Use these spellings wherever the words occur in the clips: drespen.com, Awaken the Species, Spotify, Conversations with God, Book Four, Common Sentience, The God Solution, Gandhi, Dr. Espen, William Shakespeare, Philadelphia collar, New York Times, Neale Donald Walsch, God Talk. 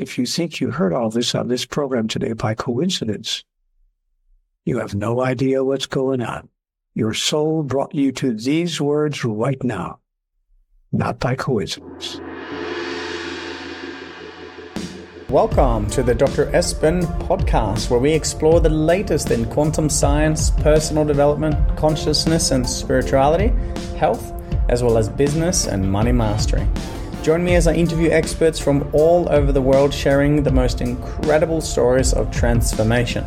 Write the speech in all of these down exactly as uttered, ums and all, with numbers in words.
If you think you heard all this on this program today by coincidence, you have no idea what's going on. Your soul brought you to these words right now, not by coincidence. Welcome to the Doctor Espen podcast, where we explore the latest in quantum science, personal development, consciousness and spirituality, health, as well as business and money mastery. Join me as I interview experts from all over the world sharing the most incredible stories of transformation.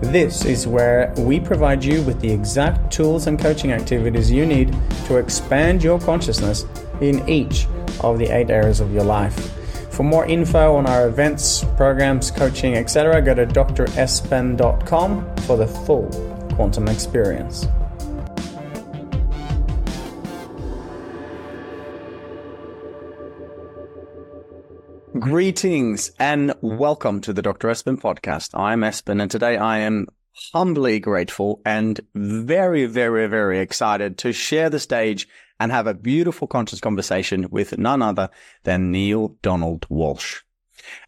This is where we provide you with the exact tools and coaching activities you need to expand your consciousness in each of the eight areas of your life. For more info on our events, programs, coaching, et cetera, go to D R espen dot com for the full quantum experience. Greetings and welcome to the Doctor Espen podcast. I'm Espen, and today I am humbly grateful and very, very, very excited to share the stage and have a beautiful conscious conversation with none other than Neale Donald Walsch.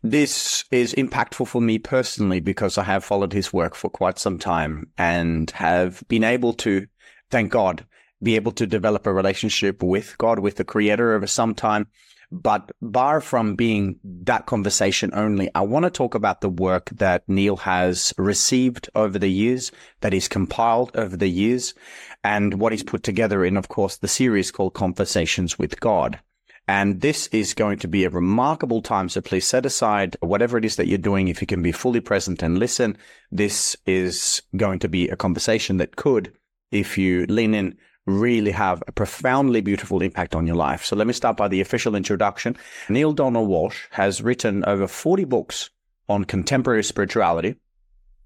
This is impactful for me personally because I have followed his work for quite some time and have been able to, thank God, be able to develop a relationship with God, with the Creator over some time. But bar from being that conversation only, I want to talk about the work that Neale has received over the years, that he's compiled over the years, and what he's put together in, of course, the series called Conversations with God. And this is going to be a remarkable time, so please set aside whatever it is that you're doing. If you can be fully present and listen, this is going to be a conversation that could, if you lean in, really have a profoundly beautiful impact on your life. So let me start by the official introduction. Neale Donald Walsch has written over forty books on contemporary spirituality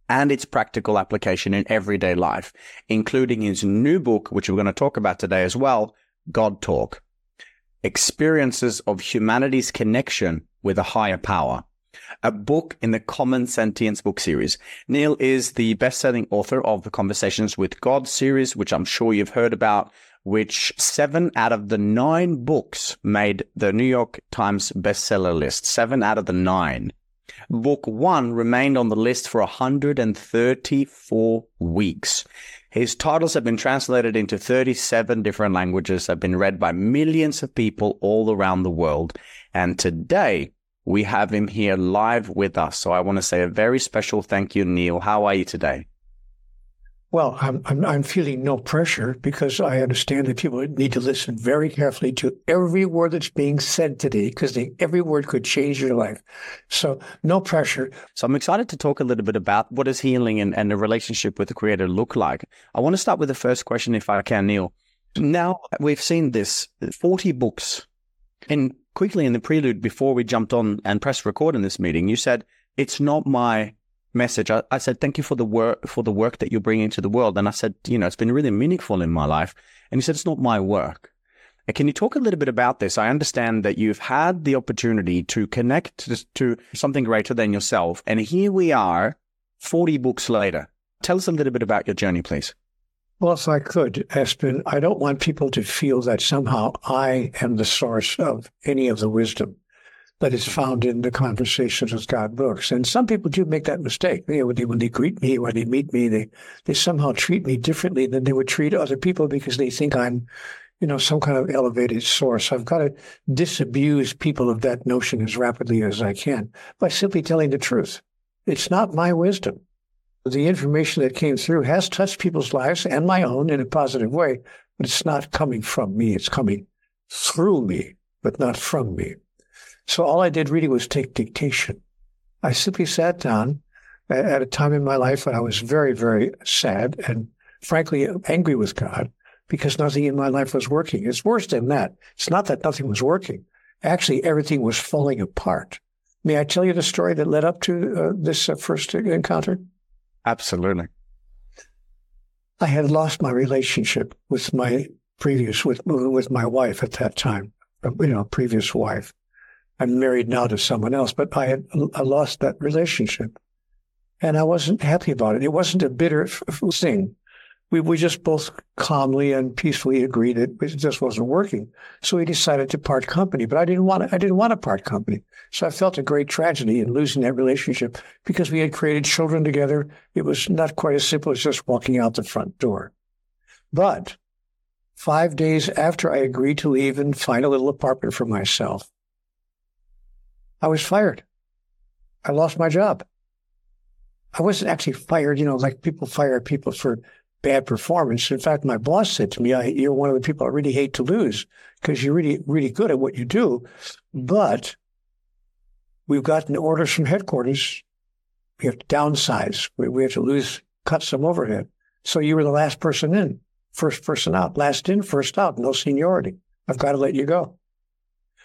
and its practical application in everyday life, including his new book, which we're going to talk about today as well, God Talk, Experiences of Humanity's Connection with a Higher Power, a book in the Common Sentience book series. Neale is the best-selling author of the Conversations with God series, which I'm sure you've heard about, which seven out of the nine books made the New York Times bestseller list. Seven out of the nine. Book one remained on the list for one hundred thirty-four weeks. His titles have been translated into thirty-seven different languages, have been read by millions of people all around the world. And today, we have him here live with us. So I want to say a very special thank you, Neale. How are you today? Well, I'm, I'm, I'm feeling no pressure because I understand that people need to listen very carefully to every word that's being said today because every word could change your life. So no pressure. So I'm excited to talk a little bit about what is healing and, and the relationship with the Creator look like. I want to start with the first question, if I can, Neale. Now, we've seen this, forty books. And quickly in the prelude, before we jumped on and pressed record in this meeting, you said, it's not my message. I, I said, thank you for the work, for the work that you're bringing to the world. And I said, you know, it's been really meaningful in my life. And you said, it's not my work. And can you talk a little bit about this? I understand that you've had the opportunity to connect to, to something greater than yourself. And here we are, forty books later. Tell us a little bit about your journey, please. Well, if I could, Espen, I don't want people to feel that somehow I am the source of any of the wisdom that is found in the Conversations with God books. And some people do make that mistake. You know, when, they, when they greet me, when they meet me, they, they somehow treat me differently than they would treat other people because they think I'm, you know, some kind of elevated source. I've got to disabuse people of that notion as rapidly as I can by simply telling the truth. It's not my wisdom. The information that came through has touched people's lives and my own in a positive way, but it's not coming from me. It's coming through me, but not from me. So all I did really was take dictation. I simply sat down at a time in my life when I was very, very sad and frankly angry with God because nothing in my life was working. It's worse than that. It's not that nothing was working. Actually, everything was falling apart. May I tell you the story that led up to uh, this uh, first encounter? Absolutely. I had lost my relationship with my previous, with with my wife at that time, you know, previous wife. I'm married now to someone else, but I had I lost that relationship. And I wasn't happy about it. It wasn't a bitter f- f- thing. we, we just both calmly and peacefully agreed that it just wasn't working. So we decided to part company, but I didn't want to, I didn't want to part company. So I felt a great tragedy in losing that relationship because we had created children together. It was not quite as simple as just walking out the front door. But five days after I agreed to leave and find a little apartment for myself, I was fired. I lost my job. I wasn't actually fired, you know, like people fire people for bad performance. In fact, my boss said to me, I, you're one of the people I really hate to lose because you're really, really good at what you do. But we've gotten orders from headquarters. We have to downsize. We, we have to lose, cut some overhead. So you were the last person in, first person out, last in, first out, no seniority. I've got to let you go.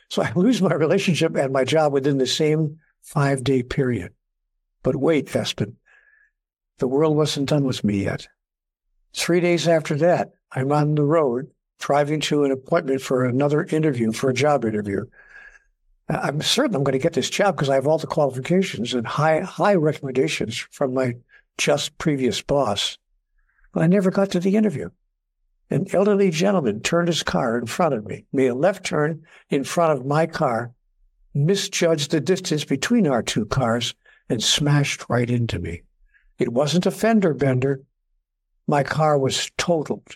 So I lose my relationship and my job within the same five-day period. But wait, Espen, the world wasn't done with me yet. Three days after that, I'm on the road, driving to an appointment for another interview, for a job interview. I'm certain I'm going to get this job because I have all the qualifications and high, high recommendations from my just previous boss. But I never got to the interview. An elderly gentleman turned his car in front of me, made a left turn in front of my car, misjudged the distance between our two cars, and smashed right into me. It wasn't a fender bender. My car was totaled,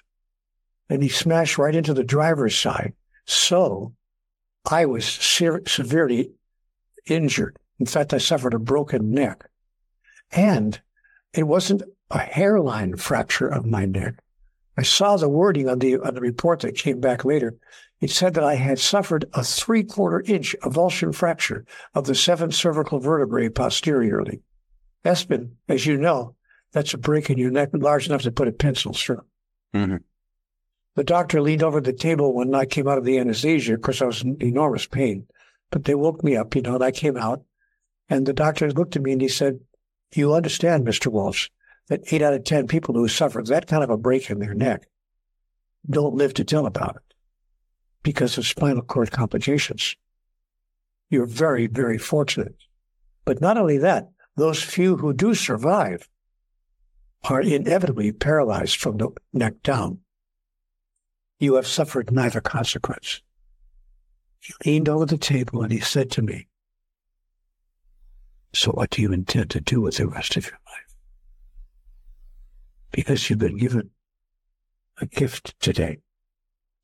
and he smashed right into the driver's side. So I was se- severely injured. In fact, I suffered a broken neck. And it wasn't a hairline fracture of my neck. I saw the wording on the, on the report that came back later. It said that I had suffered a three-quarter inch avulsion fracture of the seventh cervical vertebrae posteriorly. Espen, as you know, that's a break in your neck large enough to put a pencil through. Mm-hmm. The doctor leaned over the table when I came out of the anesthesia. Of course, I was in enormous pain, but they woke me up, you know, and I came out. And the doctor looked at me and he said, "You understand, Mister Walsch, that eight out of ten people who suffer that kind of a break in their neck don't live to tell about it because of spinal cord complications. You're very, very fortunate." But not only that, those few who do survive are inevitably paralyzed from the neck down. "You have suffered neither consequence." He leaned over the table and he said to me, "So what do you intend to do with the rest of your life? Because you've been given a gift today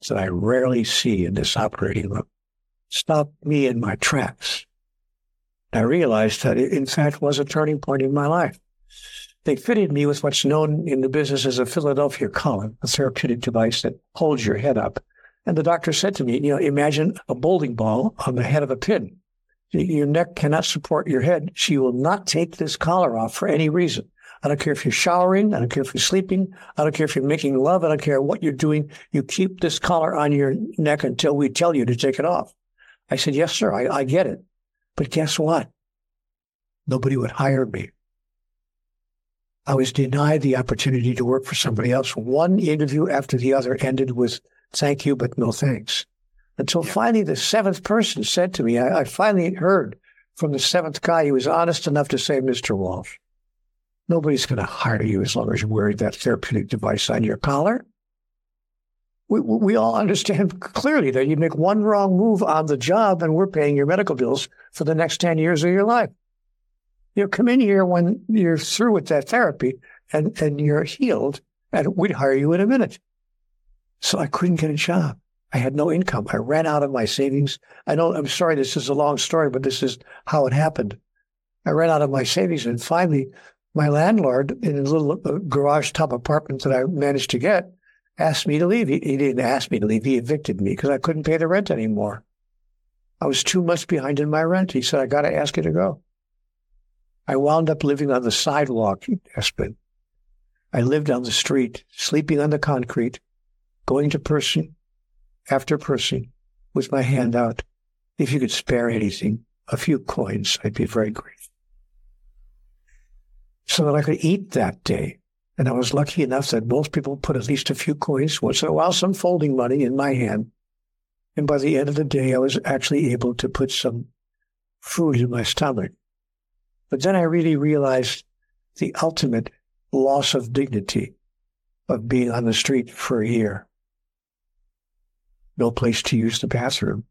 that I rarely see in this operating room." Stopped me in my tracks. I realized that it, in fact, was a turning point in my life. They fitted me with what's known in the business as a Philadelphia column, a therapeutic device that holds your head up. And the doctor said to me, "You know, imagine a bowling ball on the head of a pin. Your neck cannot support your head. She will not take this collar off for any reason. I don't care if you're showering. I don't care if you're sleeping. I don't care if you're making love. I don't care what you're doing. You keep this collar on your neck until we tell you to take it off." I said, "Yes, sir, I, I get it." But guess what? Nobody would hire me. I was denied the opportunity to work for somebody else. One interview after the other ended with "thank you, but no thanks." Until finally the seventh person said to me, I, I finally heard from the seventh guy, he was honest enough to say, "Mister Walsch, nobody's going to hire you as long as you're wearing that therapeutic device on your collar. We, we all understand clearly that you make one wrong move on the job and we're paying your medical bills for the next ten years of your life. You know, come in here when you're through with that therapy and, and you're healed, and we'd hire you in a minute." So I couldn't get a job. I had no income. I ran out of my savings. I know, I'm sorry, this is a long story, but this is how it happened. I ran out of my savings, and finally, my landlord, in a little garage-top apartment that I managed to get, asked me to leave. He, he didn't ask me to leave. He evicted me because I couldn't pay the rent anymore. I was two months behind in my rent. He said, "I got to ask you to go." I wound up living on the sidewalk, Espen. I lived on the street, sleeping on the concrete, going to person after person with my hand out. If you could spare anything, a few coins, I'd be very grateful. So that I could eat that day. And I was lucky enough that most people put at least a few coins, once in a while, some folding money in my hand. And by the end of the day, I was actually able to put some food in my stomach. But then I really realized the ultimate loss of dignity of being on the street for a year. No place to use the bathroom.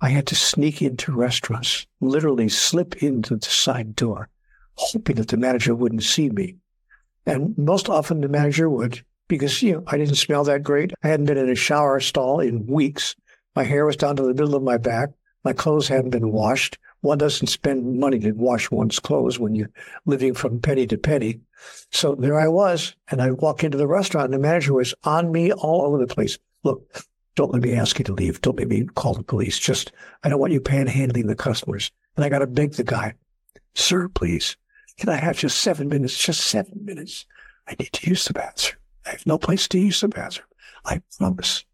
I had to sneak into restaurants, literally slip into the side door, hoping that the manager wouldn't see me. And most often the manager would, because, you know, I didn't smell that great. I hadn't been in a shower stall in weeks. My hair was down to the middle of my back. My clothes hadn't been washed. One doesn't spend money to wash one's clothes when you're living from penny to penny. So there I was, and I walk into the restaurant, and the manager was on me all over the place. Look, don't let me ask you to leave. Don't let me call the police. Just, I don't want you panhandling the customers. And I got to beg the guy, sir, please, can I have just seven minutes? Just seven minutes. I need to use the bathroom. I have no place to use the bathroom. I promise.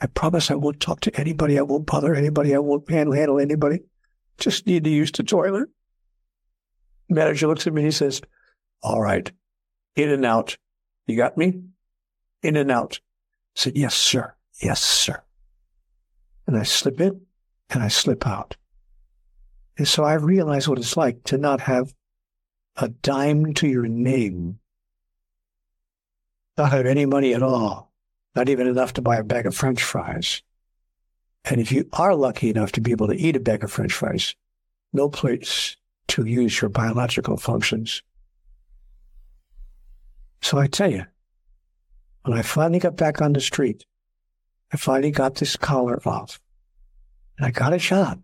I promise I won't talk to anybody. I won't bother anybody. I won't panhandle anybody. Just need to use the toilet. Manager looks at me and he says, all right, in and out. You got me? In and out. I said, yes, sir. Yes, sir. And I slip in and I slip out. And so I realize what it's like to not have a dime to your name, not have any money at all, not even enough to buy a bag of French fries. And if you are lucky enough to be able to eat a bag of French fries, no place to use your biological functions. So I tell you, when I finally got back on the street, I finally got this collar off, and I got a job.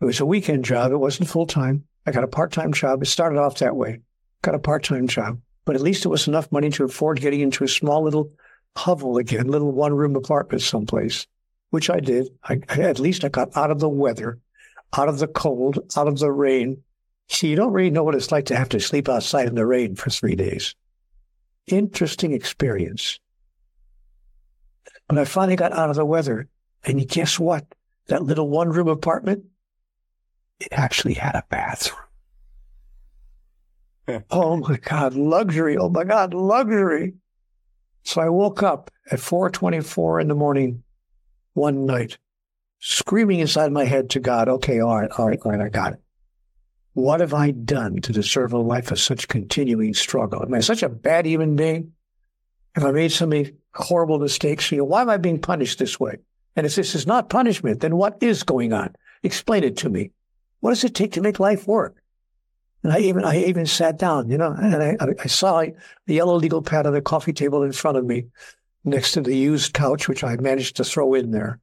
It was a weekend job. It wasn't full-time. I got a part-time job. It started off that way. Got a part-time job. But at least it was enough money to afford getting into a small little hovel again, little one-room apartment someplace, which I did. I, I, at least I got out of the weather, out of the cold, out of the rain. See, you don't really know what it's like to have to sleep outside in the rain for three days. Interesting experience. But I finally got out of the weather, and guess what? That little one-room apartment, it actually had a bathroom. Oh, my God, luxury. Oh, my God, luxury. So I woke up at four twenty-four in the morning one night, screaming inside my head to God, okay, all right, all right, all right, I got it. What have I done to deserve a life of such continuing struggle? Am I such a bad human being? Have I made so many horrible mistakes? You know, why am I being punished this way? And if this is not punishment, then what is going on? Explain it to me. What does it take to make life work? And I even I even sat down, you know, and I, I saw the yellow legal pad on the coffee table in front of me next to the used couch, which I managed to throw in there.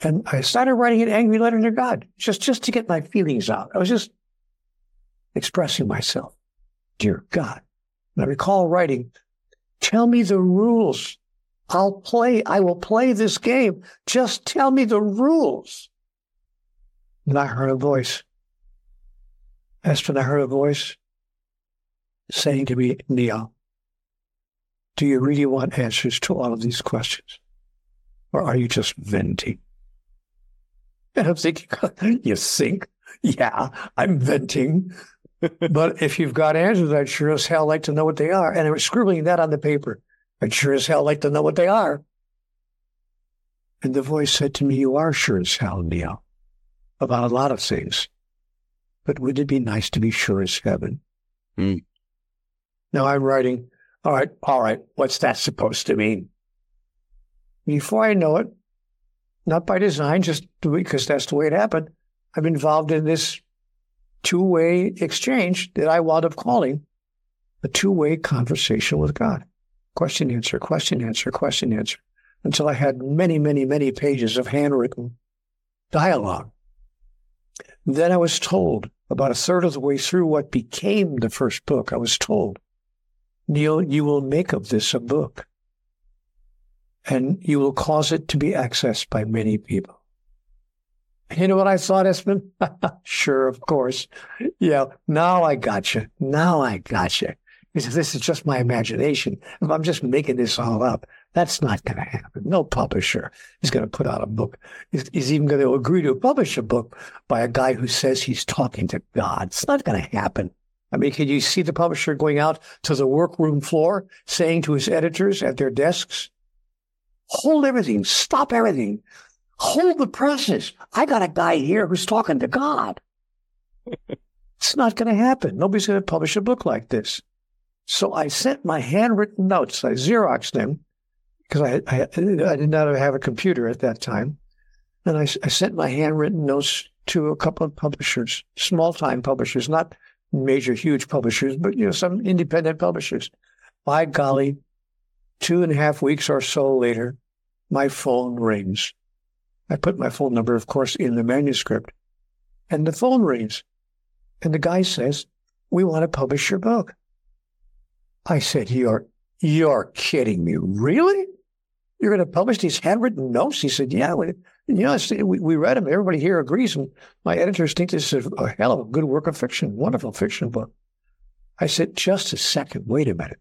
And I started writing an angry letter to God, just, just to get my feelings out. I was just expressing myself. Dear God. And I recall writing, tell me the rules. I'll play. I will play this game. Just tell me the rules. And I heard a voice. Espen, I heard a voice saying to me, Neale, do you really want answers to all of these questions? Or are you just venting? And I'm thinking, you think? Yeah, I'm venting. But if you've got answers, I'd sure as hell like to know what they are. And I was scribbling that on the paper. I'd sure as hell like to know what they are. And the voice said to me, you are sure as hell, Neale, about a lot of things. But would it be nice to be sure as heaven? Mm. Now I'm writing, all right, all right, what's that supposed to mean? Before I know it, not by design, just because that's the way it happened, I'm involved in this two-way exchange that I wound up calling a two-way conversation with God. Question, answer, question, answer, question, answer, until I had many, many, many pages of handwritten dialogue. Then I was told, about a third of the way through what became the first book, I was told, Neale, you will make of this a book, and you will cause it to be accessed by many people. You know what I thought, Espen? Sure, of course. Yeah, now I gotcha. Now I gotcha. Because this is just my imagination. If I'm just making this all up, that's not going to happen. No publisher is going to put out a book. He's, he's even going to agree to publish a book by a guy who says he's talking to God. It's not going to happen. I mean, can you see the publisher going out to the workroom floor, saying to his editors at their desks, hold everything, stop everything, hold the process. I got a guy here who's talking to God. It's not going to happen. Nobody's going to publish a book like this. So I sent my handwritten notes. I Xeroxed them because I, I, I did not have a computer at that time. And I, I sent my handwritten notes to a couple of publishers, small-time publishers, not major, huge publishers, but, you know, some independent publishers. By golly, two and a half weeks or so later, my phone rings. I put my phone number, of course, in the manuscript, and the phone rings. And the guy says, "We want to publish your book." I said, you're, you're kidding me. Really? You're going to publish these handwritten notes? He said, yeah, we, you know, we, we read them. Everybody here agrees. And my editors think this is a hell of a good work of fiction, wonderful fiction book. I said, just a second, wait a minute.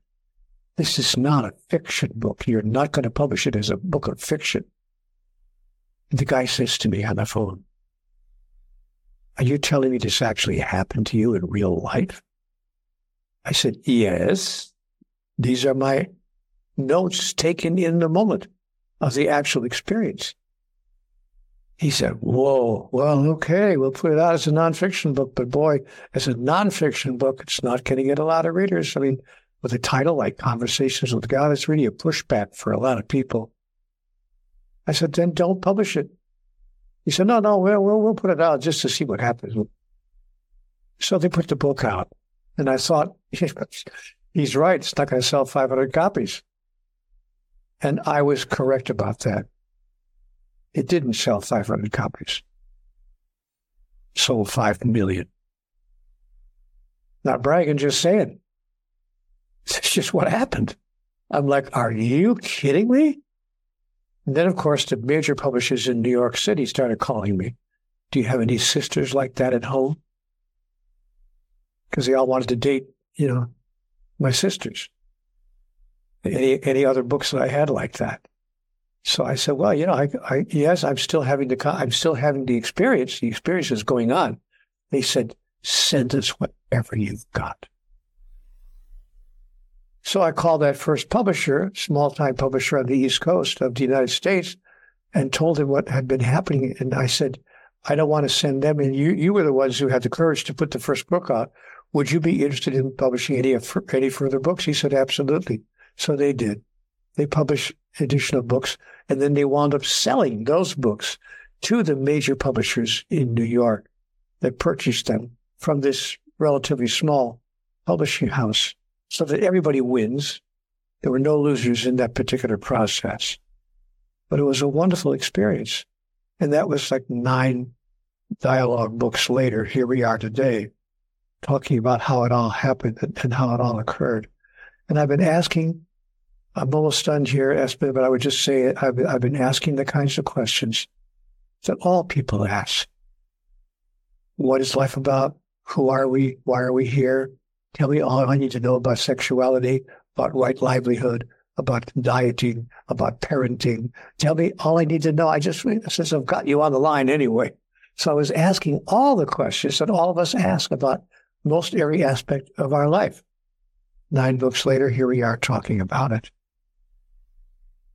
This is not a fiction book. You're not going to publish it as a book of fiction. And the guy says to me on the phone, "Are you telling me this actually happened to you in real life?" I said, "Yes. These are my notes taken in the moment of the actual experience." He said, "Whoa, well, okay, we'll put it out as a nonfiction book, but boy, as a nonfiction book, it's not going to get a lot of readers." I mean, with a title like Conversations with God, it's really a pushback for a lot of people. I said, "Then don't publish it." He said, no, no, we'll, we'll, we'll put it out just to see what happens. So they put the book out, and I thought, he's right, it's not going to sell five hundred copies. And I was correct about that. It didn't sell five hundred copies. It sold five million. Not bragging, just saying. It's just what happened. I'm like, are you kidding me? And then, of course, the major publishers in New York City started calling me. Do you have any sisters like that at home? Because they all wanted to date, you know, my sisters. Any any other books that I had like that. So I said, well, you know, I, I yes, I'm still having the I'm still having the experience. The experience is going on. They said, send us whatever you've got. So I called that first publisher, small-time publisher on the East Coast of the United States, and told him what had been happening. And I said, I don't want to send them. And you, you were the ones who had the courage to put the first book out. Would you be interested in publishing any any further books? He said, absolutely. So they did. They published additional books, and then they wound up selling those books to the major publishers in New York that purchased them from this relatively small publishing house, so that everybody wins. There were no losers in that particular process. But it was a wonderful experience. And that was like nine dialogue books later. Here we are today, talking about how it all happened and how it all occurred. And I've been asking, I'm almost done here, Espen, but I would just say I've, I've been asking the kinds of questions that all people ask. What is life about? Who are we? Why are we here? Tell me all I need to know about sexuality, about right livelihood, about dieting, about parenting. Tell me all I need to know. I just, since I've got you on the line anyway. So I was asking all the questions that all of us ask about most every aspect of our life. Nine books later, here we are talking about it.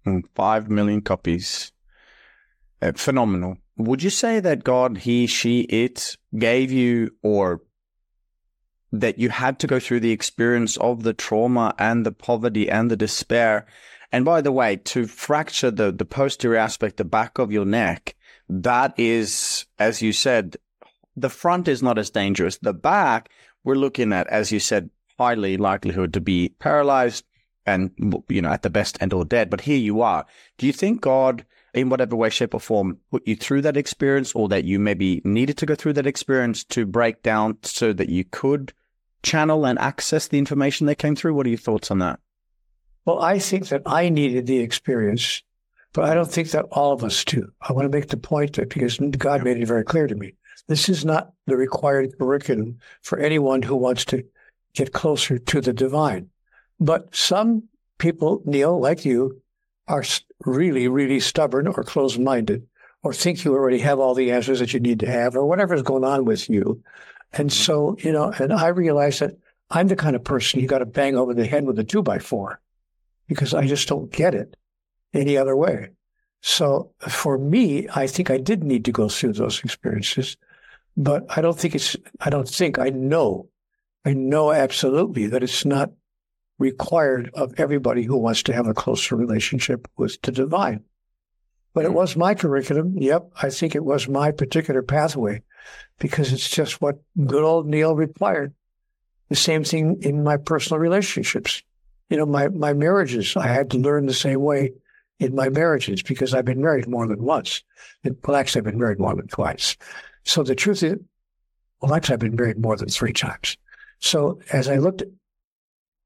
And five million copies. Uh, phenomenal. Would you say that God, he, she, it gave you, or that you had to go through the experience of the trauma and the poverty and the despair? And by the way, to fracture the, the posterior aspect, the back of your neck, that is, as you said, the front is not as dangerous. The back, we're looking at, as you said, highly likelihood to be paralyzed and, you know, at the best and or dead. But here you are. Do you think God, in whatever way, shape or form, put you through that experience, or that you maybe needed to go through that experience to break down so that you could channel and access the information that came through? What are your thoughts on that? Well, I think that I needed the experience, but I don't think that all of us do. I want to make the point that, because God made it very clear to me, this is not the required curriculum for anyone who wants to get closer to the divine. But some people, Neale, like you, are really, really stubborn or closed-minded, or think you already have all the answers that you need to have, or whatever's going on with you. And so, you know, and I realize that I'm the kind of person you got to bang over the head with a two-by-four, because I just don't get it any other way. So for me, I think I did need to go through those experiences, but I don't think it's, I don't think, I know, I know absolutely that it's not required of everybody who wants to have a closer relationship with the divine. But it was my curriculum. Yep, I think it was my particular pathway, because it's just what good old Neale required. The same thing in my personal relationships. You know, my, my marriages, I had to learn the same way in my marriages, because I've been married more than once. Well, actually, I've been married more than twice. So the truth is, well, actually, I've been married more than three times. So as I looked at,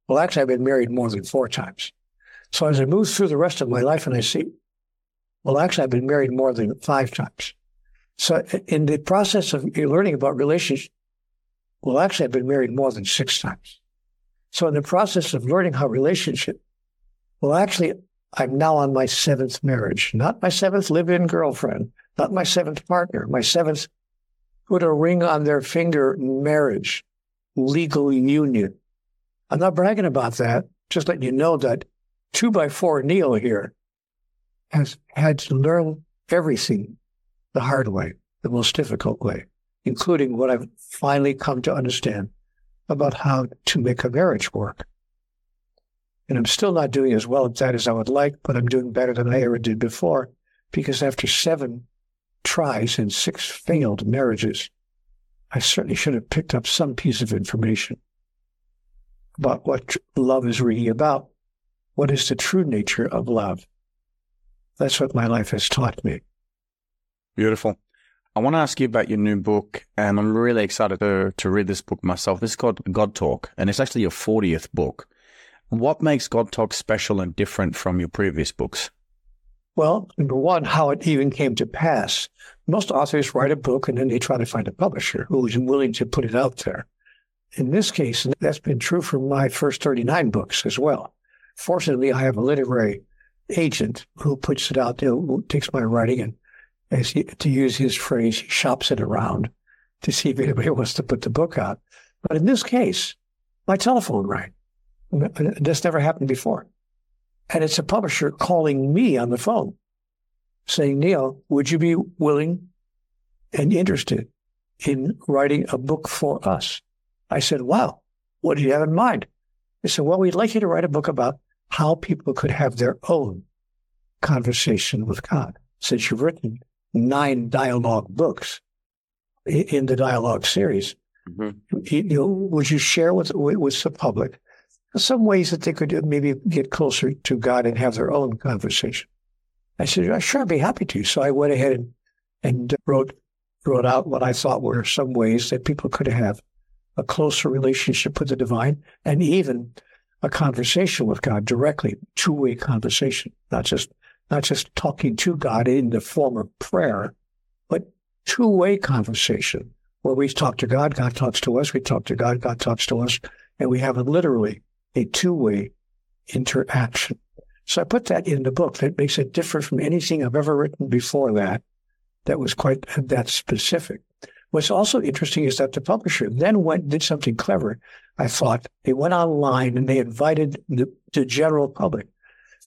well, actually, I've been married more than four times. So as I move through the rest of my life and I see, well, actually, I've been married more than five times. So in the process of learning about relationships, well, actually, I've been married more than six times. So in the process of learning how relationship, well, actually, I'm now on my seventh marriage, not my seventh live-in girlfriend, not my seventh partner, my seventh put a ring on their finger marriage, legal union. I'm not bragging about that, just letting you know that two by four Neale here has had to learn everything the hard way, the most difficult way, including what I've finally come to understand about how to make a marriage work. And I'm still not doing as well at that as I would like, but I'm doing better than I ever did before, because after seven tries and six failed marriages, I certainly should have picked up some piece of information about what love is really about. What is the true nature of love? That's what my life has taught me. Beautiful. I want to ask you about your new book, and I'm really excited to, to read this book myself. This is called God Talk, and it's actually your fortieth book. What makes God Talk special and different from your previous books? Well, number one, how it even came to pass. Most authors write a book and then they try to find a publisher who is willing to put it out there. In this case, and that's been true for my first thirty-nine books as well. Fortunately, I have a literary agent who puts it out there, who takes my writing and, as he, to use his phrase, shops it around to see if anybody wants to put the book out. But in this case, my telephone rang. This never happened before. And it's a publisher calling me on the phone saying, Neale, would you be willing and interested in writing a book for us? I said, wow, what do you have in mind? They said, well, we'd like you to write a book about how people could have their own conversation with God, since you've written nine dialogue books in the dialogue series. Mm-hmm. You know, would you share with, with the public some ways that they could maybe get closer to God and have their own conversation? I said, sure, I'd be happy to. So I went ahead and, and wrote, wrote out what I thought were some ways that people could have a closer relationship with the divine, and even a conversation with God directly, two-way conversation, not just not just talking to God in the form of prayer, but two-way conversation, where we talk to God, God talks to us, we talk to God, God talks to us, and we have a, literally a two-way interaction. So I put that in the book. That makes it different from anything I've ever written before that, that was quite that specific. What's also interesting is that the publisher then went did something clever, I thought. They went online and they invited the, the general public.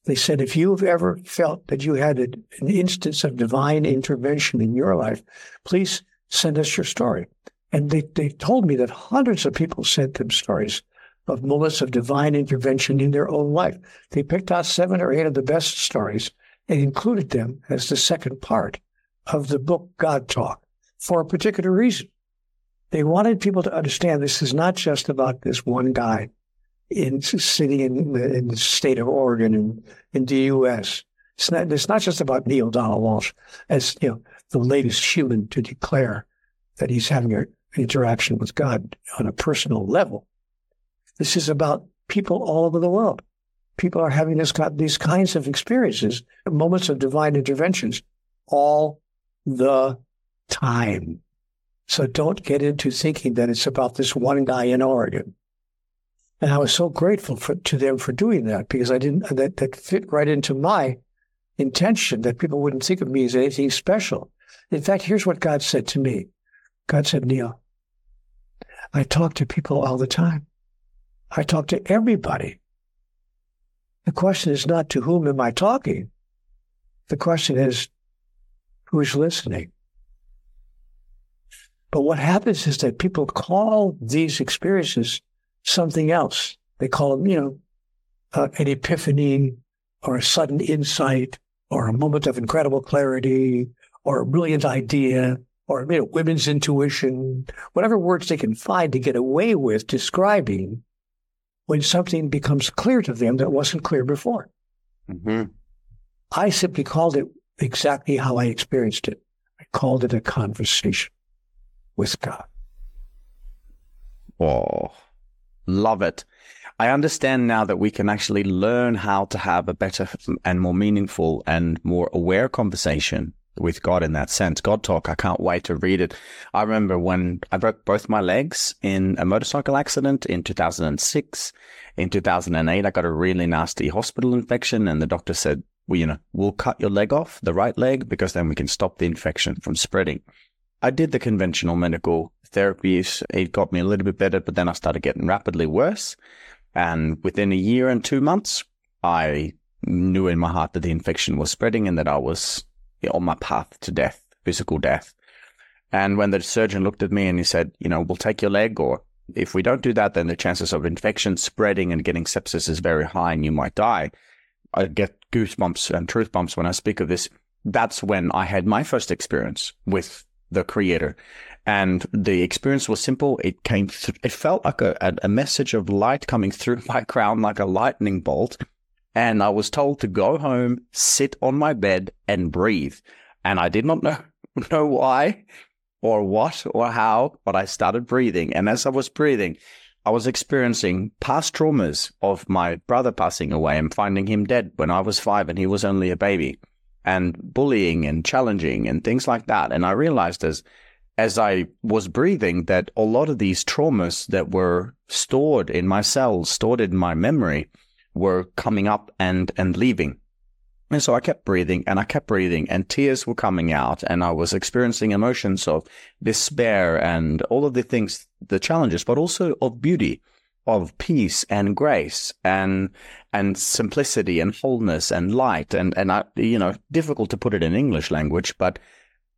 They said, if you've ever felt that you had a, an instance of divine intervention in your life, please send us your story. And they, they told me that hundreds of people sent them stories of moments of divine intervention in their own life. They picked out seven or eight of the best stories and included them as the second part of the book God Talk, for a particular reason. They wanted people to understand this is not just about this one guy in sitting in the, in the state of Oregon and in the U S It's not, it's not just about Neale Donald Walsch as, you know, the latest human to declare that he's having an interaction with God on a personal level. This is about people all over the world. People are having this, these kinds of experiences, moments of divine interventions, all the time. So don't get into thinking that it's about this one guy in Oregon. And I was so grateful for, to them for doing that, because I didn't, that, that fit right into my intention that people wouldn't think of me as anything special. In fact, here's what God said to me. God said, Neale, I talk to people all the time. I talk to everybody. The question is not to whom am I talking? The question is who's listening? But what happens is that people call these experiences something else. They call them, you know, uh, an epiphany or a sudden insight or a moment of incredible clarity or a brilliant idea or you know, women's intuition, whatever words they can find to get away with describing when something becomes clear to them that wasn't clear before. Mm-hmm. I simply called it exactly how I experienced it. I called it a conversation with God. Oh, love it. I understand now that we can actually learn how to have a better and more meaningful and more aware conversation with God in that sense. God Talk, I can't wait to read it. I remember when I broke both my legs in a motorcycle accident in two thousand six. In two thousand eight, I got a really nasty hospital infection, and the doctor said, well, you know, we'll cut your leg off, the right leg, because then we can stop the infection from spreading. I did the conventional medical therapies. It got me a little bit better, but then I started getting rapidly worse. And within a year and two months, I knew in my heart that the infection was spreading and that I was on my path to death, physical death. And when the surgeon looked at me and he said, you know, we'll take your leg, or if we don't do that, then the chances of infection spreading and getting sepsis is very high and you might die. I get goosebumps and truth bumps when I speak of this. That's when I had my first experience with the Creator. And the experience was simple. It came th- it felt like a, a message of light coming through my crown like a lightning bolt. And I was told to go home, sit on my bed, and breathe. And I did not know, know why or what or how, but I started breathing. And as I was breathing, I was experiencing past traumas of my brother passing away and finding him dead when I was five and he was only a baby, and bullying and challenging and things like that. And I realized as as I was breathing that a lot of these traumas that were stored in my cells, stored in my memory, were coming up and, and leaving. And so I kept breathing and I kept breathing and tears were coming out and I was experiencing emotions of despair and all of the things, the challenges, but also of beauty, of peace and grace and and simplicity and wholeness and light. And, and I, you know, difficult to put it in English language, but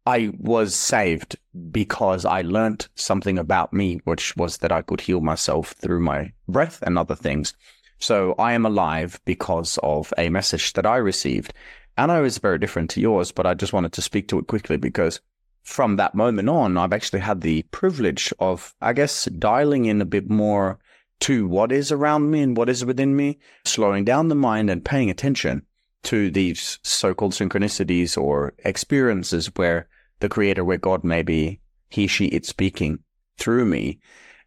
I was saved because I learned something about me, which was that I could heal myself through my breath and other things. So I am alive because of a message that I received. And I was very different to yours, but I just wanted to speak to it quickly because from that moment on, I've actually had the privilege of, I guess, dialing in a bit more to what is around me and what is within me, slowing down the mind and paying attention to these so-called synchronicities or experiences where the Creator, where God may be, he, she, it's speaking through me.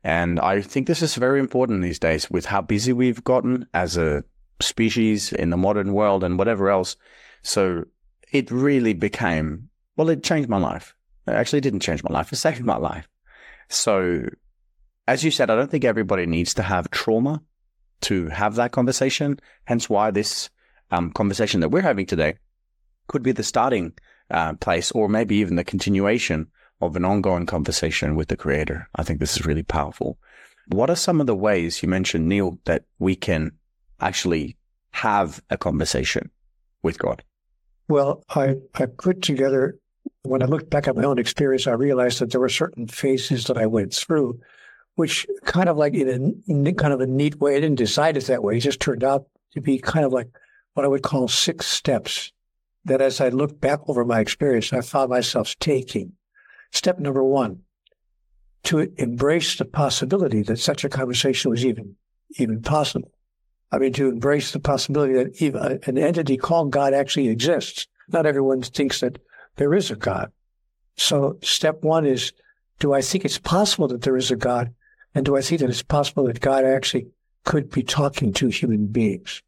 And I think this is very important these days with how busy we've gotten as a species in the modern world and whatever else. So it really became, well, it changed my life. It actually didn't change my life. It saved my life. So as you said, I don't think everybody needs to have trauma to have that conversation. Hence why this um, conversation that we're having today could be the starting uh, place or maybe even the continuation of an ongoing conversation with the Creator. I think this is really powerful. What are some of the ways you mentioned, Neale, that we can actually have a conversation with God? Well, I, I put together, when I looked back at my own experience, I realized that there were certain phases that I went through, which kind of like in a in kind of a neat way, I didn't decide it that way. It just turned out to be kind of like what I would call six steps that as I looked back over my experience, I found myself taking. Step number one, to embrace the possibility that such a conversation was even even possible. I mean, to embrace the possibility that even an entity called God actually exists. Not everyone thinks that there is a God. So step one is, do I think it's possible that there is a God? And do I think that it's possible that God actually could be talking to human beings?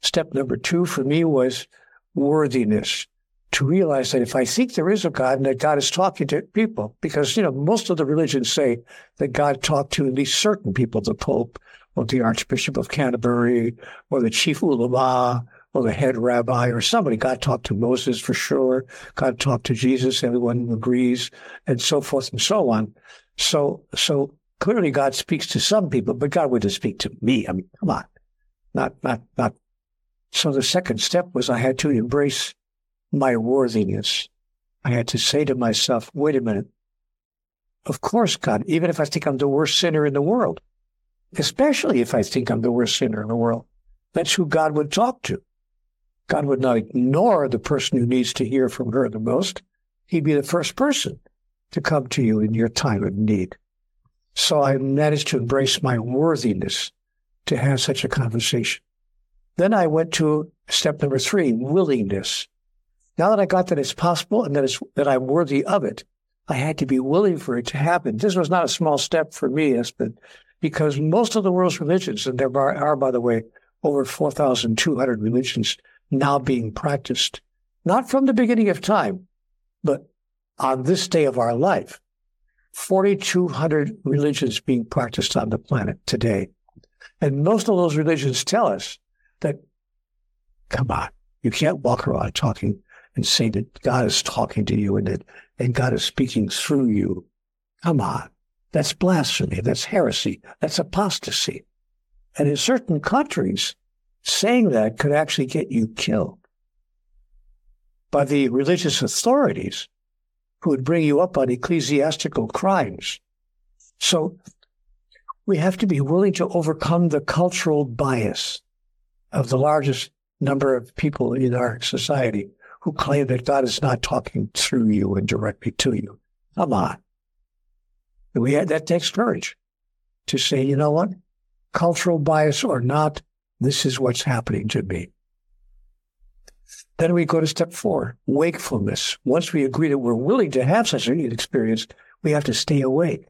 Step number two for me was worthiness. To realize that if I think there is a God and that God is talking to people, because, you know, most of the religions say that God talked to at least certain people, the Pope or the Archbishop of Canterbury or the chief ulama or the head rabbi or somebody. God talked to Moses for sure. God talked to Jesus. Everyone agrees and so forth and so on. So, so clearly God speaks to some people, but God wouldn't speak to me. I mean, come on. Not, not, not. So the second step was I had to embrace my worthiness. I had to say to myself, wait a minute. Of course, God, even if I think I'm the worst sinner in the world, especially if I think I'm the worst sinner in the world, That's who God would talk to. God would not ignore the person who needs to hear from her the most. He'd be the first person to come to you in your time of need. So I managed to embrace my worthiness to have such a conversation. Then I went to step number three, willingness. Now that I got that it's possible and that, it's, that I'm worthy of it, I had to be willing for it to happen. This was not a small step for me, Espen, because most of the world's religions, and there are, are by the way, over four thousand two hundred religions now being practiced, not from the beginning of time, but on this day of our life, four thousand two hundred religions being practiced on the planet today. And most of those religions tell us that, come on, you can't walk around talking and say that God is talking to you and that and God is speaking through you. Come on. That's blasphemy. That's heresy. That's apostasy. And in certain countries, saying that could actually get you killed by the religious authorities who would bring you up on ecclesiastical crimes. So we have to be willing to overcome the cultural bias of the largest number of people in our society who claim that God is not talking through you and directly to you. Come on. We had, that takes courage to say, you know what? Cultural bias or not, this is what's happening to me. Then we go to step four, wakefulness. Once we agree that we're willing to have such an experience, we have to stay awake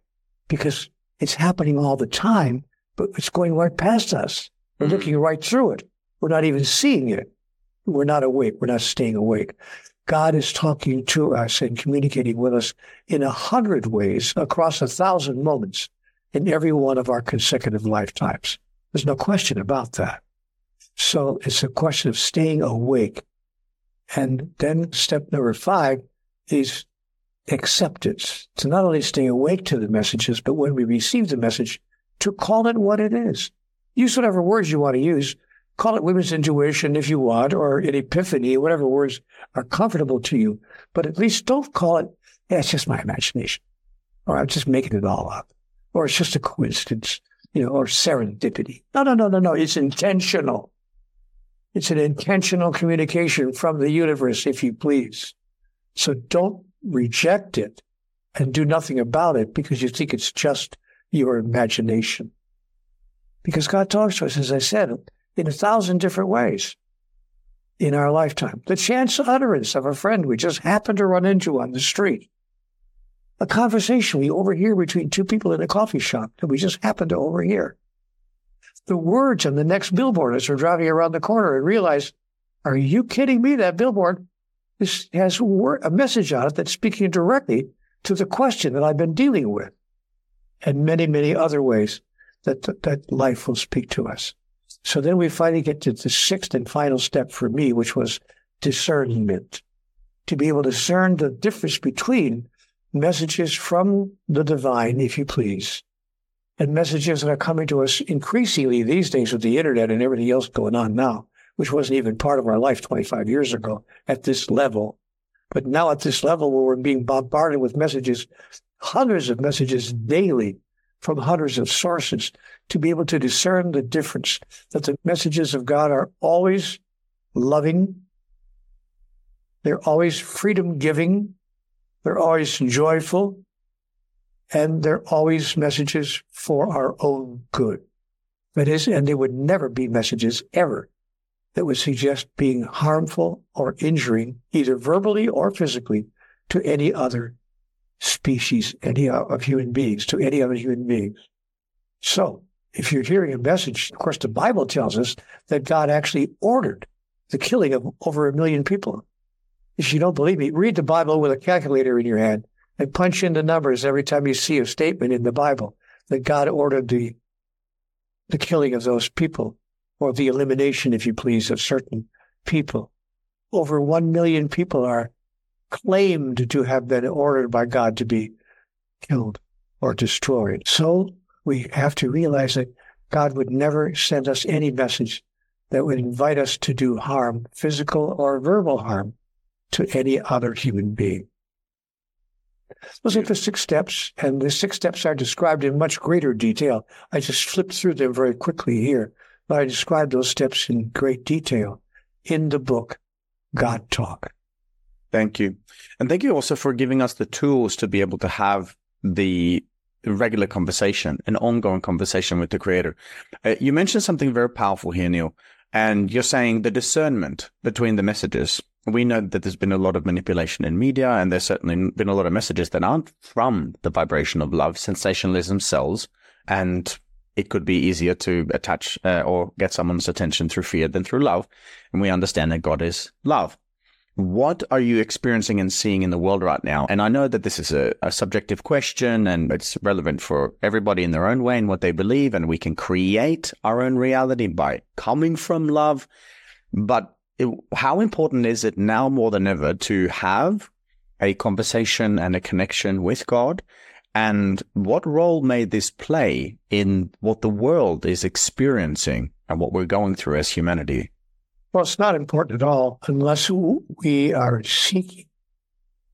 because it's happening all the time, but it's going right past us. We're mm-hmm. looking right through it. We're not even seeing it. We're not awake. We're not staying awake. God is talking to us and communicating with us in a hundred ways across a thousand moments in every one of our consecutive lifetimes. There's no question about that. So it's a question of staying awake. And then step number five is acceptance. To not only stay awake to the messages, but when we receive the message, to call it what it is. Use whatever words you want to use. Call it women's intuition if you want, or an epiphany, whatever words are comfortable to you. But at least don't call it, yeah, it's just my imagination, or I'm just making it all up, or it's just a coincidence, you know, or serendipity. No, no, no, no, no. It's intentional. It's an intentional communication from the universe, if you please. So don't reject it and do nothing about it because you think it's just your imagination. Because God talks to us, as I said, in a thousand different ways in our lifetime. The chance utterance of a friend we just happened to run into on the street. A conversation we overhear between two people in a coffee shop that we just happened to overhear. The words on the next billboard as we're driving around the corner and realize, are you kidding me? That billboard this has a message on it that's speaking directly to the question that I've been dealing with. And many, many other ways that, that, that life will speak to us. So then we finally get to the sixth and final step for me, which was discernment. To be able to discern the difference between messages from the divine, if you please, and messages that are coming to us increasingly these days with the internet and everything else going on now, which wasn't even part of our life twenty-five years ago at this level. But now at this level where we're being bombarded with messages, hundreds of messages daily, from hundreds of sources, to be able to discern the difference, that the messages of God are always loving, they're always freedom-giving, they're always joyful, and they're always messages for our own good. That is, and they would never be messages ever that would suggest being harmful or injuring, either verbally or physically, to any other species, any of human beings, to any other human beings. So, if you're hearing a message, of course, the Bible tells us that God actually ordered the killing of over a million people. If you don't believe me, read the Bible with a calculator in your hand and punch in the numbers every time you see a statement in the Bible that God ordered the the killing of those people, or the elimination, if you please, of certain people. Over one million people are claimed to have been ordered by God to be killed or destroyed. So we have to realize that God would never send us any message that would invite us to do harm, physical or verbal harm, to any other human being. Those are the six steps, and the six steps are described in much greater detail. I just flipped through them very quickly here. I describe those steps in great detail in the book, God Talk. Thank you. And thank you also for giving us the tools to be able to have the regular conversation, an ongoing conversation with the Creator. Uh, you mentioned something very powerful here, Neale, and you're saying the discernment between the messages. We know that there's been a lot of manipulation in media, and there's certainly been a lot of messages that aren't from the vibration of love. Sensationalism sells, and it could be easier to attach uh, or get someone's attention through fear than through love. And we understand that God is love. What are you experiencing and seeing in the world right now? And I know that this is a, a subjective question, and it's relevant for everybody in their own way and what they believe, and we can create our own reality by coming from love. But it, how important is it now more than ever to have a conversation and a connection with God? And what role may this play in what the world is experiencing and what we're going through as humanity? Well, it's not important at all unless we are seeking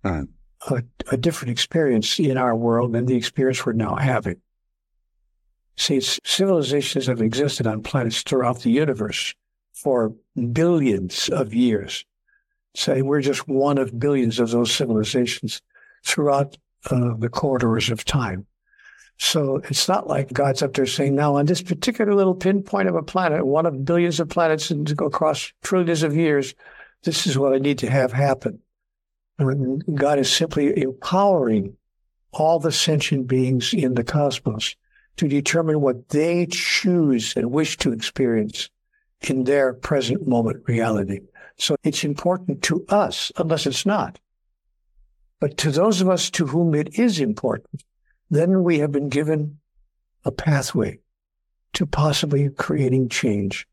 uh, a, a different experience in our world than the experience we're now having. See, civilizations have existed on planets throughout the universe for billions of years. Say, we're just one of billions of those civilizations throughout uh, the corridors of time. So it's not like God's up there saying, now on this particular little pinpoint of a planet, one of billions of planets and to go across trillions of years, this is what I need to have happen. And God is simply empowering all the sentient beings in the cosmos to determine what they choose and wish to experience in their present moment reality. So it's important to us, unless it's not. But to those of us to whom it is important, then we have been given a pathway to possibly creating change,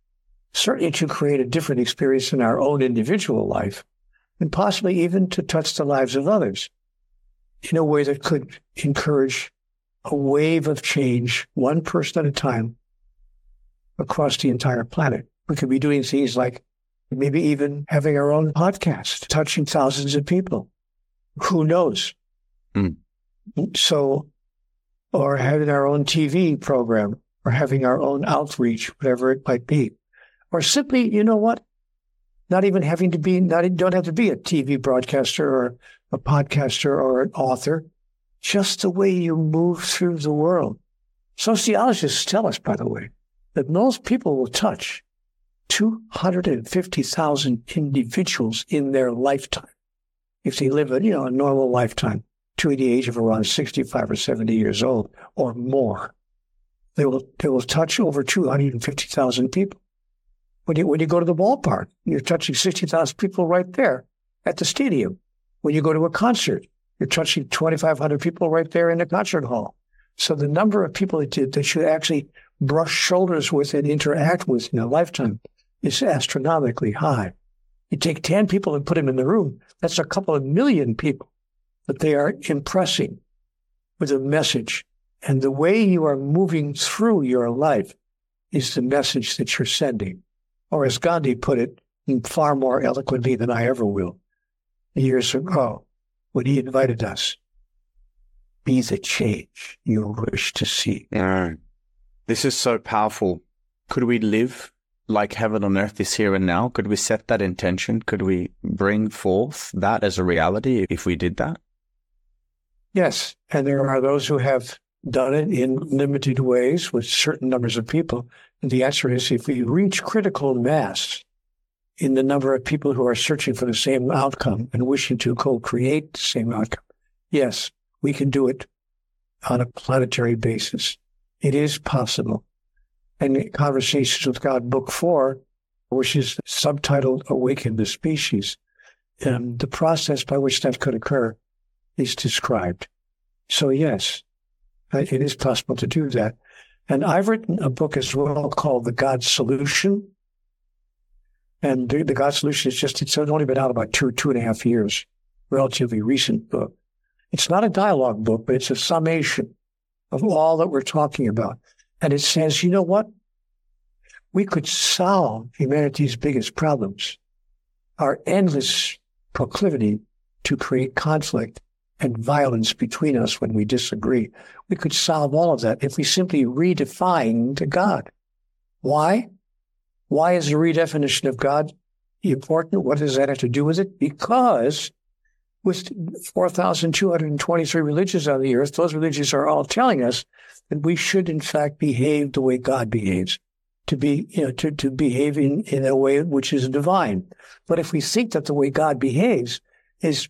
certainly to create a different experience in our own individual life, and possibly even to touch the lives of others in a way that could encourage a wave of change, one person at a time, across the entire planet. We could be doing things like maybe even having our own podcast, touching thousands of people. Who knows? Mm. So... or having our own T V program, or having our own outreach, whatever it might be. Or simply, you know what? Not even having to be, not don't have to be a T V broadcaster or a podcaster or an author. Just the way you move through the world. Sociologists tell us, by the way, that most people will touch two hundred fifty thousand individuals in their lifetime. If they live a, you know, a normal lifetime, to the age of around sixty-five or seventy years old or more, they will they will touch over two hundred fifty thousand people. When you when you go to the ballpark, you're touching sixty thousand people right there at the stadium. When you go to a concert, you're touching twenty-five hundred people right there in the concert hall. So the number of people that you, that you actually brush shoulders with and interact with in a lifetime is astronomically high. You take ten people and put them in the room, that's a couple of million people. But they are impressing with a message. And the way you are moving through your life is the message that you're sending. Or as Gandhi put it, far more eloquently than I ever will, years ago, when he invited us, be the change you wish to see. Mm. This is so powerful. Could we live like heaven on earth is here and now? Could we set that intention? Could we bring forth that as a reality if we did that? Yes, and there are those who have done it in limited ways with certain numbers of people. And the answer is, if we reach critical mass in the number of people who are searching for the same outcome and wishing to co-create the same outcome, yes, we can do it on a planetary basis. It is possible. And Conversations with God, Book Four, which is subtitled Awaken the Species, and the process by which that could occur is described. So yes, it is possible to do that. And I've written a book as well called The God Solution. And The, the God Solution is just, it's only been out about two, two and a half years, relatively recent book. It's not a dialogue book, but it's a summation of all that we're talking about. And it says, you know what? We could solve humanity's biggest problems, our endless proclivity to create conflict and violence between us when we disagree. We could solve all of that if we simply redefined God. Why? Why is the redefinition of God important? What does that have to do with it? Because with four thousand two hundred twenty-three religions on the earth, those religions are all telling us that we should, in fact, behave the way God behaves, to be, you know, to, to behave in, in a way which is divine. But if we think that the way God behaves is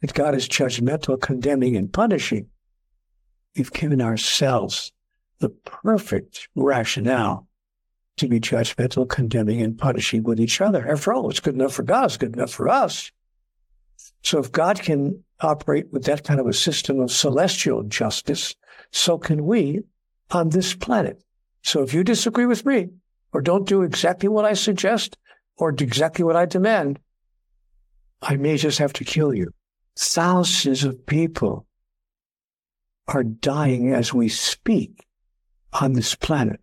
that God is judgmental, condemning, and punishing, we've given ourselves the perfect rationale to be judgmental, condemning, and punishing with each other. After all, what's good enough for God is good enough for us. So if God can operate with that kind of a system of celestial justice, so can we on this planet. So if you disagree with me, or don't do exactly what I suggest, or do exactly what I demand, I may just have to kill you. Thousands of people are dying as we speak on this planet,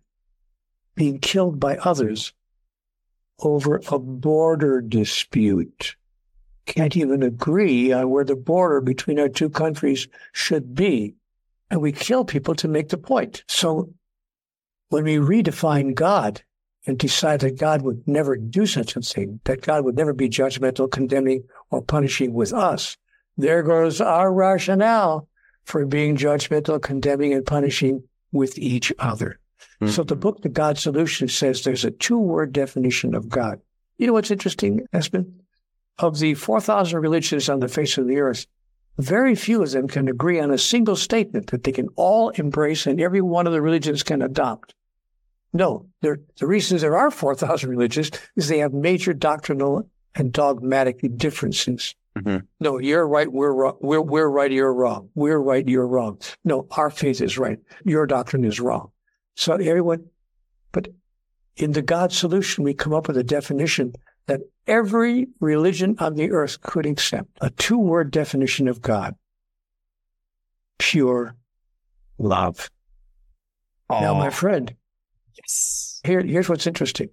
being killed by others over a border dispute. Can't even agree on where the border between our two countries should be. And we kill people to make the point. So when we redefine God and decide that God would never do such a thing, that God would never be judgmental, condemning, or punishing with us, there goes our rationale for being judgmental, condemning, and punishing with each other. Mm-hmm. So the book, The God Solution, says there's a two-word definition of God. You know what's interesting, Espen? Of the four thousand religions on the face of the earth, very few of them can agree on a single statement that they can all embrace and every one of the religions can adopt. No, the reason there are four thousand religions is they have major doctrinal and dogmatic differences. Mm-hmm. No, you're right, we're wrong. We're, we're right, you're wrong. We're right, you're wrong. No, our faith is right. Your doctrine is wrong. So everyone, but in the God Solution, we come up with a definition that every religion on the earth could accept, a two-word definition of God: pure love. Aww. Now, my friend, yes. here, here's what's interesting.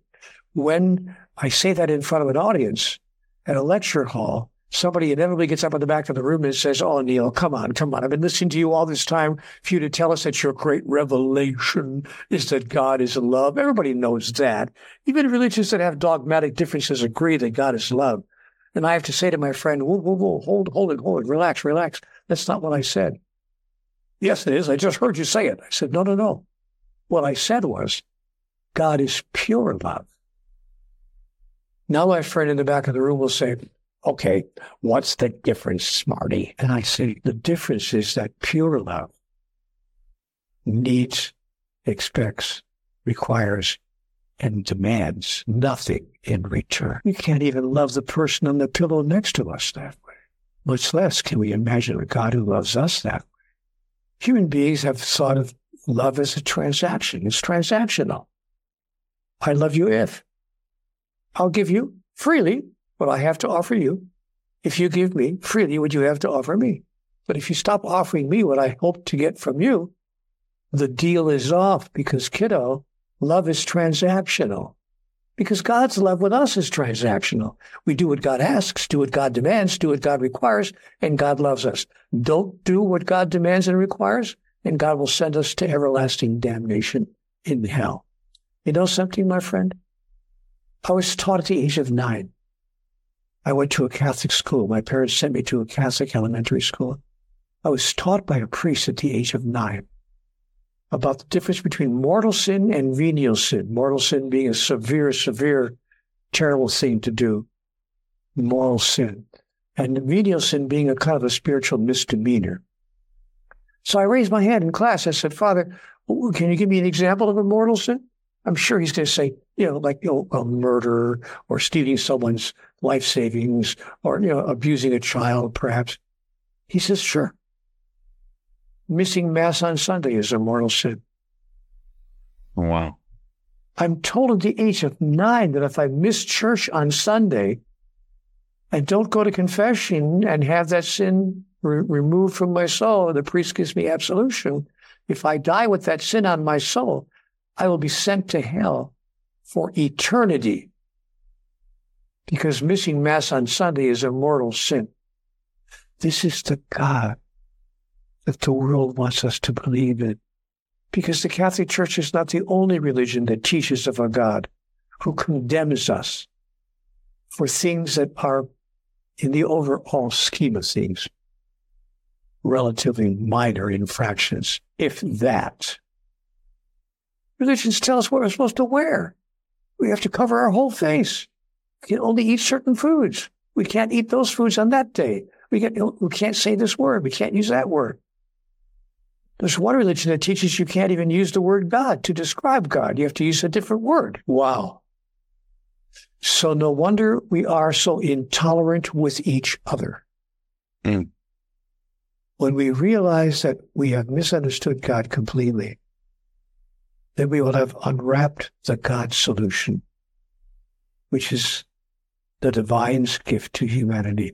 When I say that in front of an audience at a lecture hall, somebody inevitably gets up in the back of the room and says, "Oh, Neale, come on, come on. I've been listening to you all this time for you to tell us that your great revelation is that God is love." Everybody knows that. Even religions that have dogmatic differences agree that God is love. And I have to say to my friend, whoa, whoa, whoa, hold, hold it, hold it, relax, relax. That's not what I said. Yes, it is. I just heard you say it. I said, no, no, no. What I said was, God is pure love. Now my friend in the back of the room will say, "Okay, what's the difference, smarty?" And I say, the difference is that pure love needs, expects, requires, and demands nothing in return. We can't even love the person on the pillow next to us that way. Much less can we imagine a God who loves us that way. Human beings have thought of love as a transaction. It's transactional. I love you if I'll give you freely what I have to offer you. If you give me freely what you have to offer me. But if you stop offering me what I hope to get from you, the deal is off, because, kiddo, love is transactional. Because God's love with us is transactional. We do what God asks, do what God demands, do what God requires, and God loves us. Don't do what God demands and requires, and God will send us to everlasting damnation in hell. You know something, my friend? I was taught at the age of nine. I went to a Catholic school. My parents sent me to a Catholic elementary school. I was taught by a priest at the age of nine about the difference between mortal sin and venial sin. Mortal sin being a severe, severe, terrible thing to do, moral sin. And venial sin being a kind of a spiritual misdemeanor. So I raised my hand in class. I said, "Father, can you give me an example of a mortal sin?" I'm sure he's going to say, you know, like, you know, murder or stealing someone's life savings or, you know, abusing a child, perhaps. He says, "Sure. Missing Mass on Sunday is a mortal sin." Wow. I'm told at the age of nine that if I miss church on Sunday and don't go to confession and have that sin re- removed from my soul, the priest gives me absolution. If I die with that sin on my soul, I will be sent to hell for eternity, because missing Mass on Sunday is a mortal sin. This is the God that the world wants us to believe in, because the Catholic Church is not the only religion that teaches of a God who condemns us for things that are, in the overall scheme of things, relatively minor infractions, if that. Religions tell us what we're supposed to wear. We have to cover our whole face. We can only eat certain foods. We can't eat those foods on that day. We can't, we can't say this word. We can't use that word. There's one religion that teaches you can't even use the word God to describe God. You have to use a different word. Wow. So no wonder we are so intolerant with each other. Mm. When we realize that we have misunderstood God completely, then we will have unwrapped the God solution, which is the divine's gift to humanity.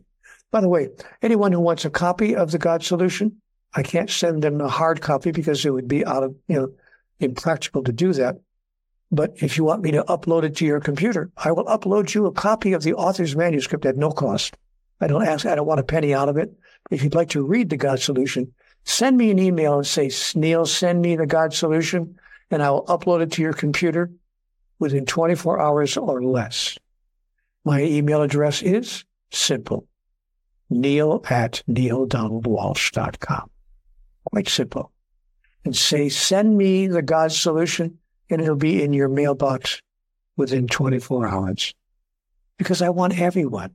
By the way, anyone who wants a copy of the God solution, I can't send them a hard copy because it would be out of, you know, impractical to do that. But if you want me to upload it to your computer, I will upload you a copy of the author's manuscript at no cost. I don't ask, I don't want a penny out of it. If you'd like to read the God solution, send me an email and say, Neale, send me the God solution, and I will upload it to your computer within twenty-four hours or less. My email address is simple, Neale at neale donald walsch dot com. Quite simple. And say, send me the God solution, and it'll be in your mailbox within twenty-four hours. Because I want everyone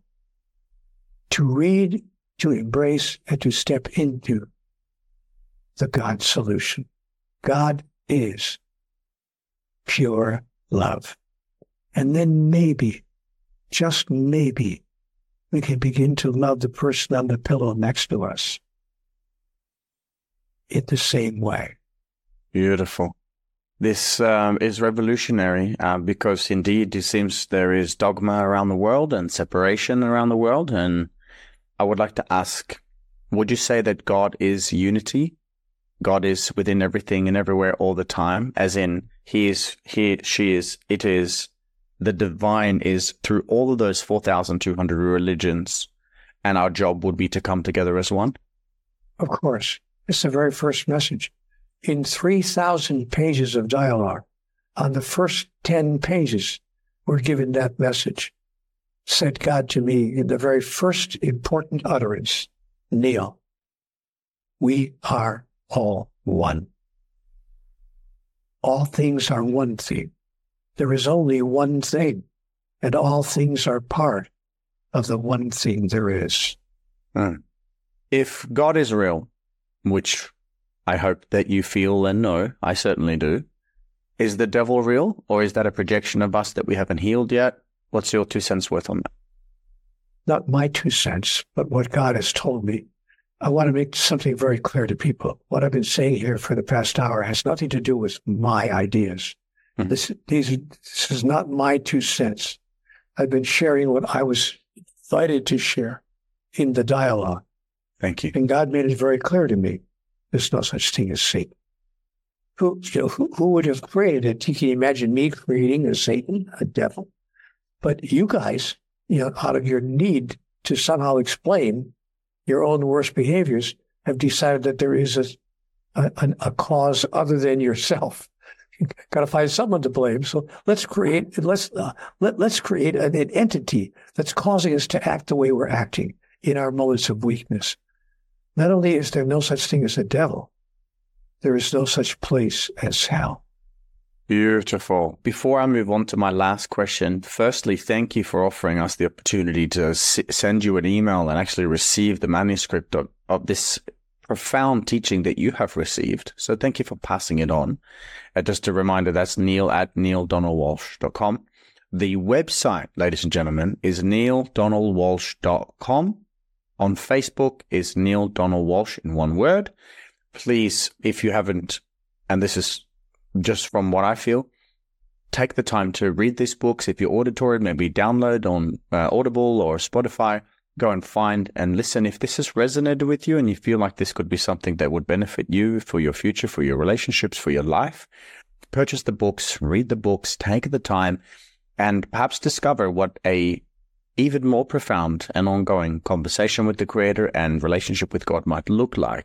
to read, to embrace, and to step into the God solution. God is pure love. And then maybe, just maybe, we can begin to love the person on the pillow next to us in the same way. Beautiful. This um, is revolutionary uh, because indeed it seems there is dogma around the world and separation around the world. And I would like to ask, would you say that God is unity? God is within everything and everywhere all the time, as in he is, he, she is, it is, the divine is through all of those four thousand two hundred religions, and our job would be to come together as one? Of course. It's the very first message. In three thousand pages of dialogue, on the first ten pages, we're given that message. Said God to me in the very first important utterance, Neale, we are all one. All things are one thing. There is only one thing, and all things are part of the one thing there is. Mm. If God is real, which I hope that you feel and know, I certainly do, is the devil real, or is that a projection of us that we haven't healed yet? What's your two cents worth on that? Not my two cents, but what God has told me. I want to make something very clear to people. What I've been saying here for the past hour has nothing to do with my ideas. Mm-hmm. This, these, this is not my two cents. I've been sharing what I was invited to share in the dialogue. Thank you. And God made it very clear to me, there's no such thing as Satan. Who, you know, who, who would have created it? You can imagine me creating a Satan, a devil. But you guys, you know, out of your need to somehow explain your own worst behaviors, have decided that there is a a, a cause other than yourself. You've got to find someone to blame. So let's create let's uh, let let's create an, an entity that's causing us to act the way we're acting in our moments of weakness. Not only is there no such thing as a devil, there is no such place as hell. Beautiful. Before I move on to my last question, firstly, thank you for offering us the opportunity to s- send you an email and actually receive the manuscript of, of this profound teaching that you have received. So thank you for passing it on. Uh, just a reminder, that's Neale at neale donald walsch dot com. The website, ladies and gentlemen, is neale donald walsch dot com. On Facebook is Neale Donald Walsch in one word. Please, if you haven't, and this is just from what I feel, take the time to read these books. If you're auditory, maybe download on uh, Audible or Spotify. Go and find and listen. If this has resonated with you and you feel like this could be something that would benefit you for your future, for your relationships, for your life, purchase the books, read the books, take the time, and perhaps discover what a even more profound and ongoing conversation with the Creator and relationship with God might look like.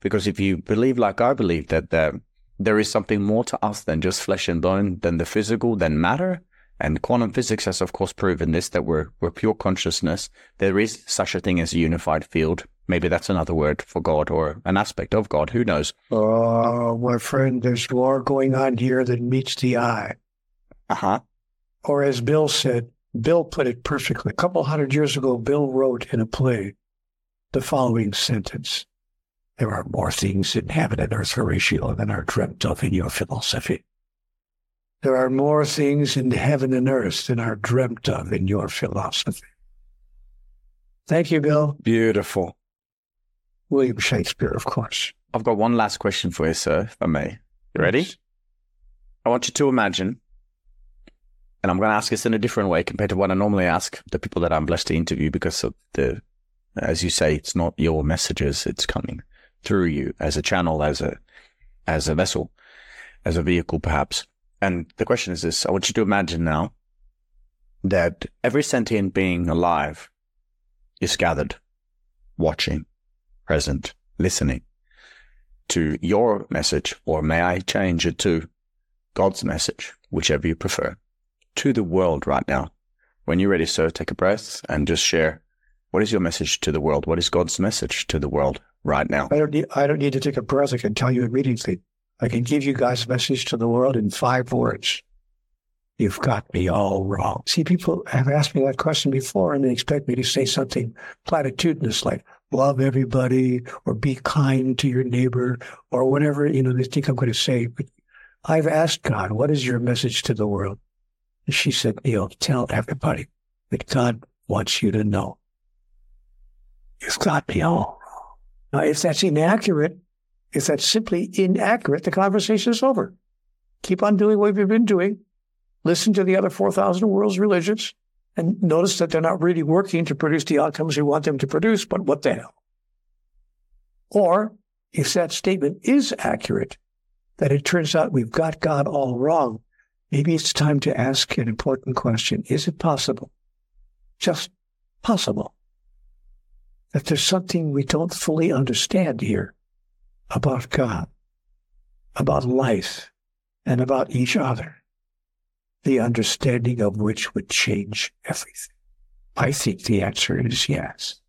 Because if you believe, like I believe, that the There is something more to us than just flesh and bone, than the physical, than matter, And quantum physics has, of course, proven this, that we're, we're pure consciousness. There is such a thing as a unified field. Maybe that's another word for God or an aspect of God. Who knows? Oh, my friend, there's more going on here than meets the eye. Uh-huh. Or as Bill said, Bill put it perfectly. A couple hundred years ago, Bill wrote in a play the following sentence. There are more things in heaven and earth, Horatio, than are dreamt of in your philosophy. There are more things in heaven and earth than are dreamt of in your philosophy. Thank you, Bill. Beautiful. William Shakespeare, of course. I've got one last question for you, sir, if I may. You ready? Yes. I want you to imagine, and I'm going to ask this in a different way compared to what I normally ask the people that I'm blessed to interview, because of the, as you say, it's not your messages, it's coming through you as a channel, as a, as a vessel, as a vehicle, perhaps. And the question is this: I want you to imagine now that every sentient being alive is gathered, watching, present, listening to your message, or may I change it to God's message, whichever you prefer, to the world right now. When you're ready, sir, take a breath and just share, what is your message to the world? What is God's message to the world right now? I don't need, I don't need to take a breath. I can tell you immediately. I can give you God's message to the world in five words. You've got me all wrong. See, people have asked me that question before, and they expect me to say something platitudinous like love everybody or be kind to your neighbor or whatever, you know, they think I'm going to say. But I've asked God, what is your message to the world? And she said, Neale, tell everybody that God wants you to know. You've got me all wrong. Now, if that's inaccurate, if that's simply inaccurate, the conversation is over. Keep on doing what you've been doing. Listen to the other four thousand world's religions and notice that they're not really working to produce the outcomes you want them to produce, but what the hell? Or if that statement is accurate, that it turns out we've got God all wrong, maybe it's time to ask an important question. Is it possible, just possible, that there's something we don't fully understand here about God, about life, and about each other, the understanding of which would change everything? I think the answer is yes.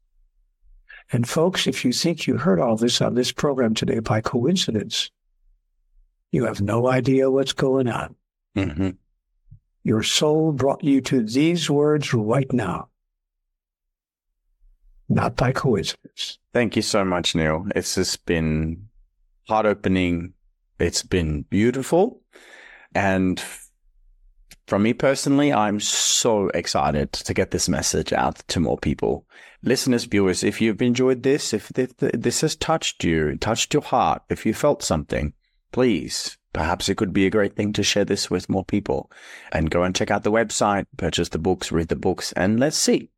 And folks, if you think you heard all this on this program today by coincidence, you have no idea what's going on. Mm-hmm. Your soul brought you to these words right now. Not by coincidence. Thank you so much, Neale. It's just been heart-opening. It's been beautiful. And from me personally, I'm so excited to get this message out to more people. Listeners, viewers, if you've enjoyed this, if this has touched you, touched your heart, if you felt something, please, perhaps it could be a great thing to share this with more people. And go and check out the website, purchase the books, read the books, and let's see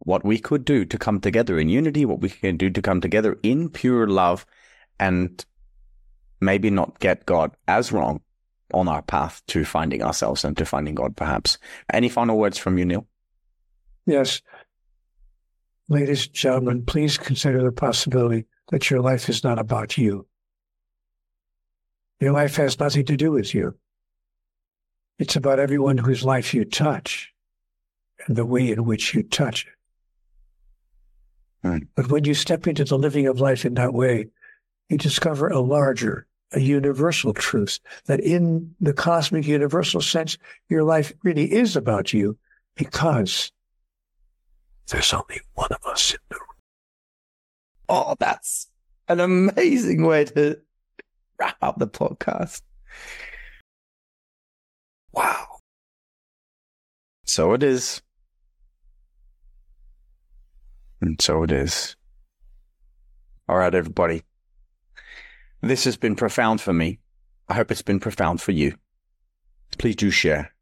what we could do to come together in unity, what we can do to come together in pure love, and maybe not get God as wrong on our path to finding ourselves and to finding God, perhaps. Any final words from you, Neale? Yes. Ladies and gentlemen, please consider the possibility that your life is not about you. Your life has nothing to do with you. It's about everyone whose life you touch and the way in which you touch it. But when you step into the living of life in that way, you discover a larger, a universal truth, that in the cosmic universal sense, your life really is about you, because there's only one of us in the room. Oh, that's an amazing way to wrap up the podcast. Wow. So it is. And so it is. All right, everybody. This has been profound for me. I hope it's been profound for you. Please do share.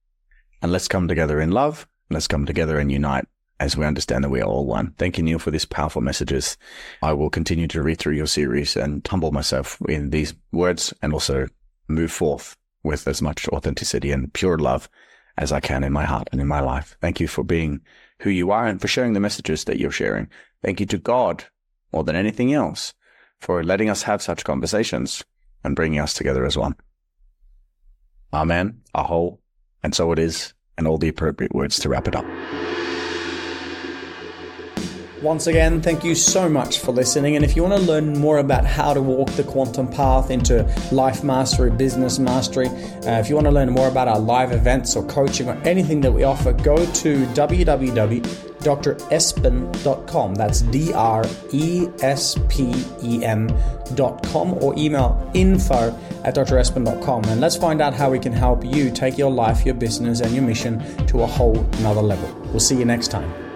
And let's come together in love. Let's come together and unite as we understand that we are all one. Thank you, Neale, for these powerful messages. I will continue to read through your series and humble myself in these words, and also move forth with as much authenticity and pure love as I can in my heart and in my life. Thank you for being who you are and for sharing the messages that you're sharing. Thank you to God, more than anything else, for letting us have such conversations and bringing us together as one. Amen, aho, and so it is, and all the appropriate words to wrap it up. Once again, thank you so much for listening. And if you want to learn more about how to walk the quantum path into life mastery, business mastery, uh, if you want to learn more about our live events or coaching or anything that we offer, go to w w w dot dr espen dot com. That's D R E S P E N dot com, or email info at dr espen dot com. And let's find out how we can help you take your life, your business, and your mission to a whole nother level. We'll see you next time.